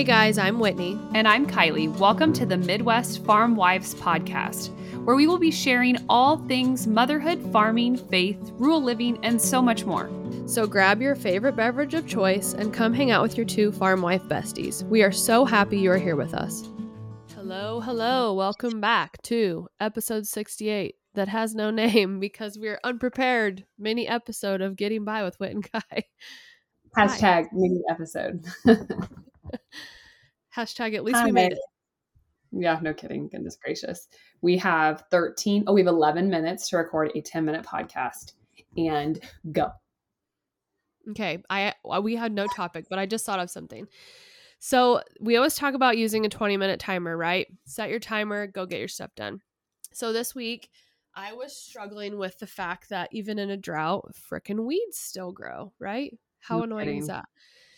Hey guys, I'm Whitney. And I'm Kylie. Welcome to the Midwest Farm Wives Podcast, where we will be sharing all things motherhood, farming, faith, rural living, and so much more. So grab your favorite beverage of choice and come hang out with your two farm wife besties. We are so happy you're here with us. Hello. Welcome back to episode 68 that has no name because we're unprepared. Mini episode of Getting By with Whit and Kai. Hashtag mini episode. Hashtag at least we made it. Yeah, no kidding. Goodness gracious. We have 11 minutes to record a 10-minute podcast and go. Okay. We had no topic, but I just thought of something. So we always talk about using a 20-minute timer, right? Set your timer, go get your stuff done. So this week, I was struggling with the fact that even in a drought, frickin' weeds still grow, right? How annoying is that?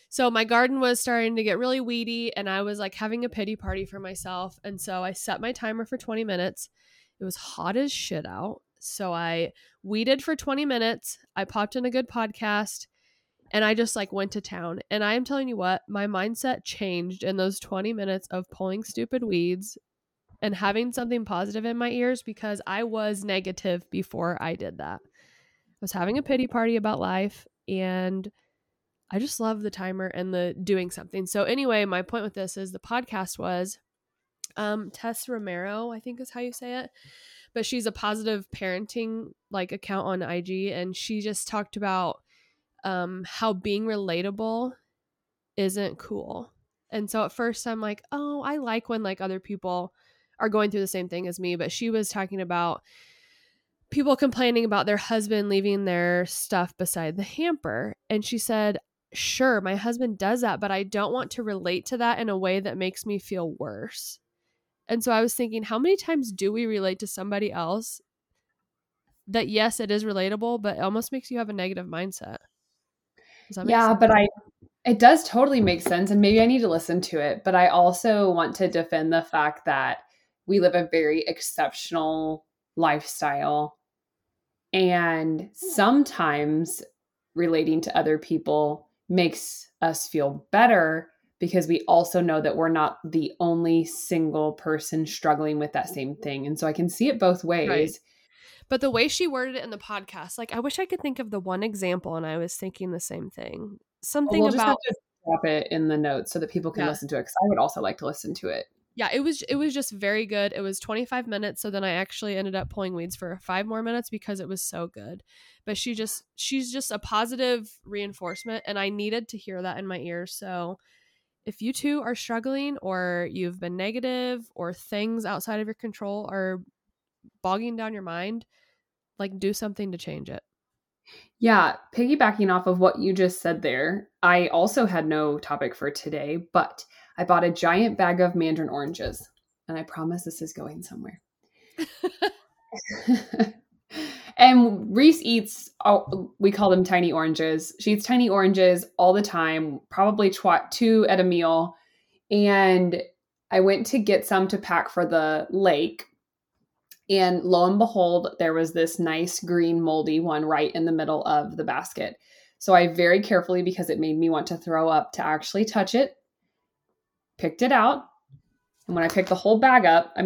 So my garden was starting to get really weedy, and I was like having a pity party for myself. And so I set my timer for 20 minutes. It was hot as shit out. So I weeded for 20 minutes. I popped in a good podcast. And I just like went to town, and I am telling you what, my mindset changed in those 20 minutes of pulling stupid weeds and having something positive in my ears, because I was negative before I did that. I was having a pity party about life, and I just love the timer and the doing something. So anyway, my point with this is the podcast was Tess Romero, I think is how you say it. But she's a positive parenting like account on IG, and she just talked about how being relatable isn't cool. And so at first I'm like, oh, I like when like other people are going through the same thing as me. But she was talking about people complaining about their husband leaving their stuff beside the hamper. And she said, sure, my husband does that, but I don't want to relate to that in a way that makes me feel worse. And so I was thinking, how many times do we relate to somebody else that, yes, it is relatable, but it almost makes you have a negative mindset? Yeah, sense? But it does totally make sense, and maybe I need to listen to it, but I also want to defend the fact that we live a very exceptional lifestyle, and sometimes relating to other people makes us feel better because we also know that we're not the only single person struggling with that same thing. And so I can see it both ways. Right. But the way she worded it in the podcast, like I wish I could think of the one example, and I was thinking the same thing. We'll just have to drop it in the notes so that people can listen to it, because I would also like to listen to it. Yeah, it was just very good. It was 25 minutes, so then I actually ended up pulling weeds for 5 more minutes because it was so good. But she's just a positive reinforcement, and I needed to hear that in my ears. So if you two are struggling, or you've been negative, or things outside of your control are bogging down your mind, like do something to change it. Yeah. Piggybacking off of what you just said there, I also had no topic for today, but I bought a giant bag of mandarin oranges, and I promise this is going somewhere. And Reese eats, we call them tiny oranges. She eats tiny oranges all the time, probably two at a meal. And I went to get some to pack for the lake. And lo and behold, there was this nice green moldy one right in the middle of the basket. So I very carefully, because it made me want to throw up to actually touch it, picked it out. And when I picked the whole bag up, I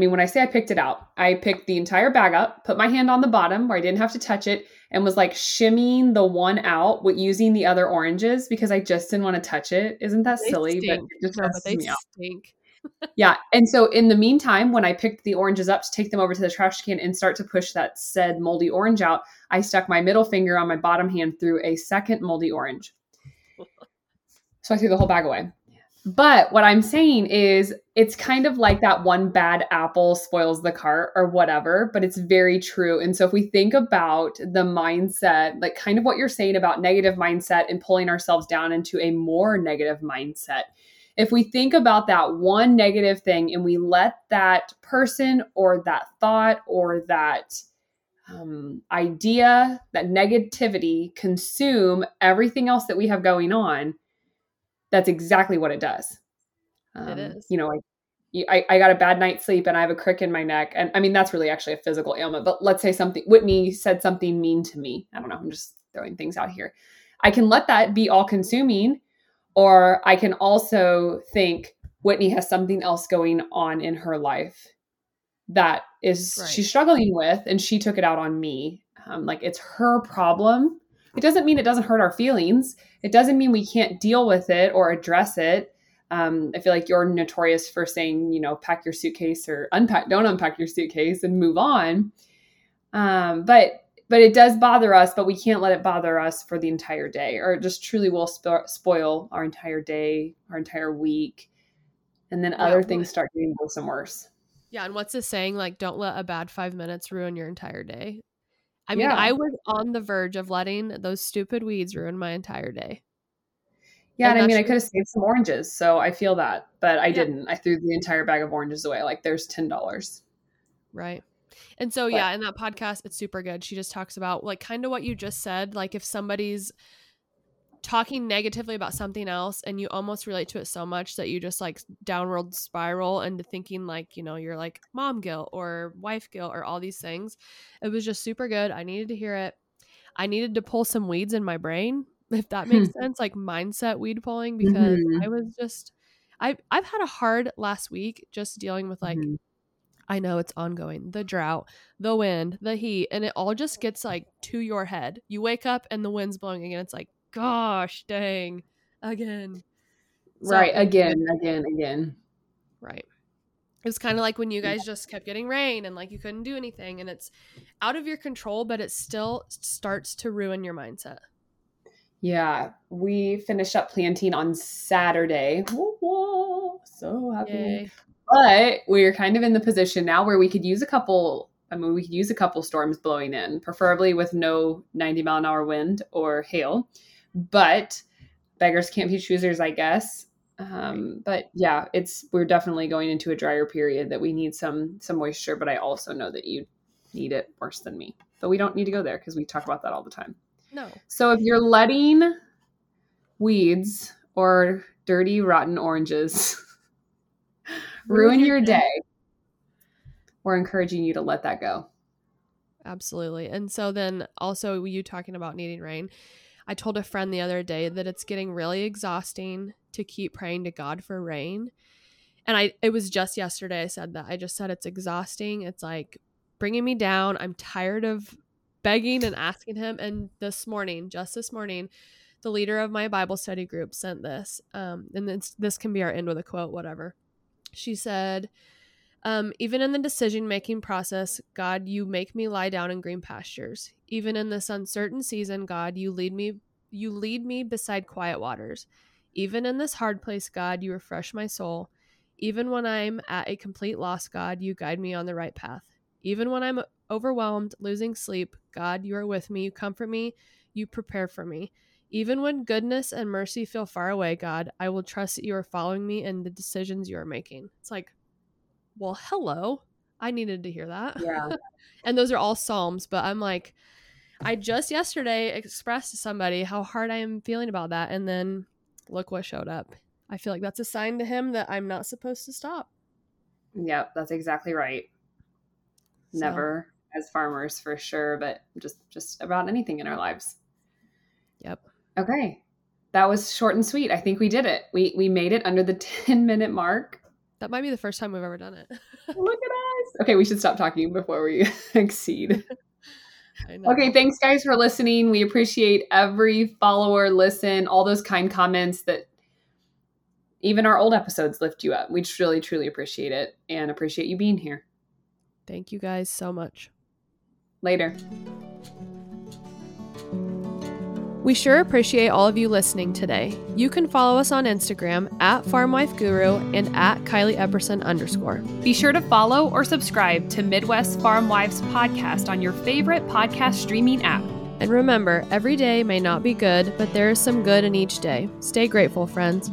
picked the entire bag up, put my hand on the bottom where I didn't have to touch it, and was like shimmying the one out with using the other oranges because I just didn't want to touch it. Isn't that silly? Stink. But it just messes me up. Yeah. And so in the meantime, when I picked the oranges up to take them over to the trash can and start to push that said moldy orange out, I stuck my middle finger on my bottom hand through a second moldy orange. So I threw the whole bag away. But what I'm saying is it's kind of like that one bad apple spoils the cart or whatever, but it's very true. And so if we think about the mindset, like kind of what you're saying about negative mindset and pulling ourselves down into a more negative mindset, if we think about that one negative thing and we let that person or that thought or that idea, that negativity consume everything else that we have going on, that's exactly what it does. It is. You know, I got a bad night's sleep and I have a crick in my neck. And I mean, that's really actually a physical ailment, but let's say Whitney said something mean to me. I don't know. I'm just throwing things out here. I can let that be all consuming. Or I can also think, Whitney has something else going on in her life that is she's struggling with, and she took it out on me. Like, it's her problem. It doesn't mean it doesn't hurt our feelings. It doesn't mean we can't deal with it or address it. I feel like you're notorious for saying, you know, pack your suitcase or don't unpack your suitcase and move on. But it does bother us, but we can't let it bother us for the entire day, or it just truly will spoil our entire day, our entire week. And then other things start getting worse and worse. Yeah. And what's the saying? Like, don't let a bad 5 minutes ruin your entire day. I mean, I was on the verge of letting those stupid weeds ruin my entire day. Yeah. And I mean, I could have saved some oranges. So I feel that, but I didn't. I threw the entire bag of oranges away. Like, there's $10. Right. And so, yeah, in that podcast, it's super good. She just talks about, like, kind of what you just said. Like, if somebody's talking negatively about something else and you almost relate to it so much that you just, like, downward spiral into thinking, like, you know, you're like mom guilt or wife guilt or all these things. It was just super good. I needed to hear it. I needed to pull some weeds in my brain, if that makes sense, like mindset weed pulling, because I was just, I've had a hard last week just dealing with, like, I know it's ongoing, the drought, the wind, the heat, and it all just gets, like, to your head. You wake up and the wind's blowing again. It's like, gosh, dang, again. So, right. Again. Right. It's kind of like when you guys just kept getting rain and, like, you couldn't do anything, and it's out of your control, but it still starts to ruin your mindset. Yeah. We finished up planting on Saturday. Whoa, so happy. Yay. But we're kind of in the position now where we could use a couple storms blowing in, preferably with no 90 mile an hour wind or hail, but beggars can't be choosers, I guess. But yeah, we're definitely going into a drier period that we need some moisture, but I also know that you need it worse than me, but we don't need to go there because we talk about that all the time. No. So if you're letting weeds or dirty, rotten oranges ruin your day, we're encouraging you to let that go. Absolutely. And so then also, you talking about needing rain, I told a friend the other day that it's getting really exhausting to keep praying to God for rain. And it was just yesterday I said that. I just said it's exhausting. It's, like, bringing me down. I'm tired of begging and asking him. And this morning, the leader of my Bible study group sent this. And this can be our end with a quote, whatever. She said, even in the decision-making process, God, you make me lie down in green pastures. Even in this uncertain season, God, you lead me beside quiet waters. Even in this hard place, God, you refresh my soul. Even when I'm at a complete loss, God, you guide me on the right path. Even when I'm overwhelmed, losing sleep, God, you are with me. You comfort me. You prepare for me. Even when goodness and mercy feel far away, God, I will trust that you are following me in the decisions you are making. It's like, well, hello. I needed to hear that. Yeah. And those are all Psalms, but I'm like, I just yesterday expressed to somebody how hard I am feeling about that. And then look what showed up. I feel like that's a sign to him that I'm not supposed to stop. Yep, that's exactly right. So. Never as farmers for sure, but just about anything in our lives. Yep. Okay. That was short and sweet. I think we did it. We made it under the 10-minute mark. That might be the first time we've ever done it. Look at us. Okay, we should stop talking before we exceed. I know. Okay, thanks guys for listening. We appreciate every follower, listen, all those kind comments that even our old episodes lift you up. We truly, truly appreciate it and appreciate you being here. Thank you guys so much. Later. We sure appreciate all of you listening today. You can follow us on Instagram @farmwifeguru and @KylieEpperson_. Be sure to follow or subscribe to Midwest Farm Wives Podcast on your favorite podcast streaming app. And remember, every day may not be good, but there is some good in each day. Stay grateful, friends.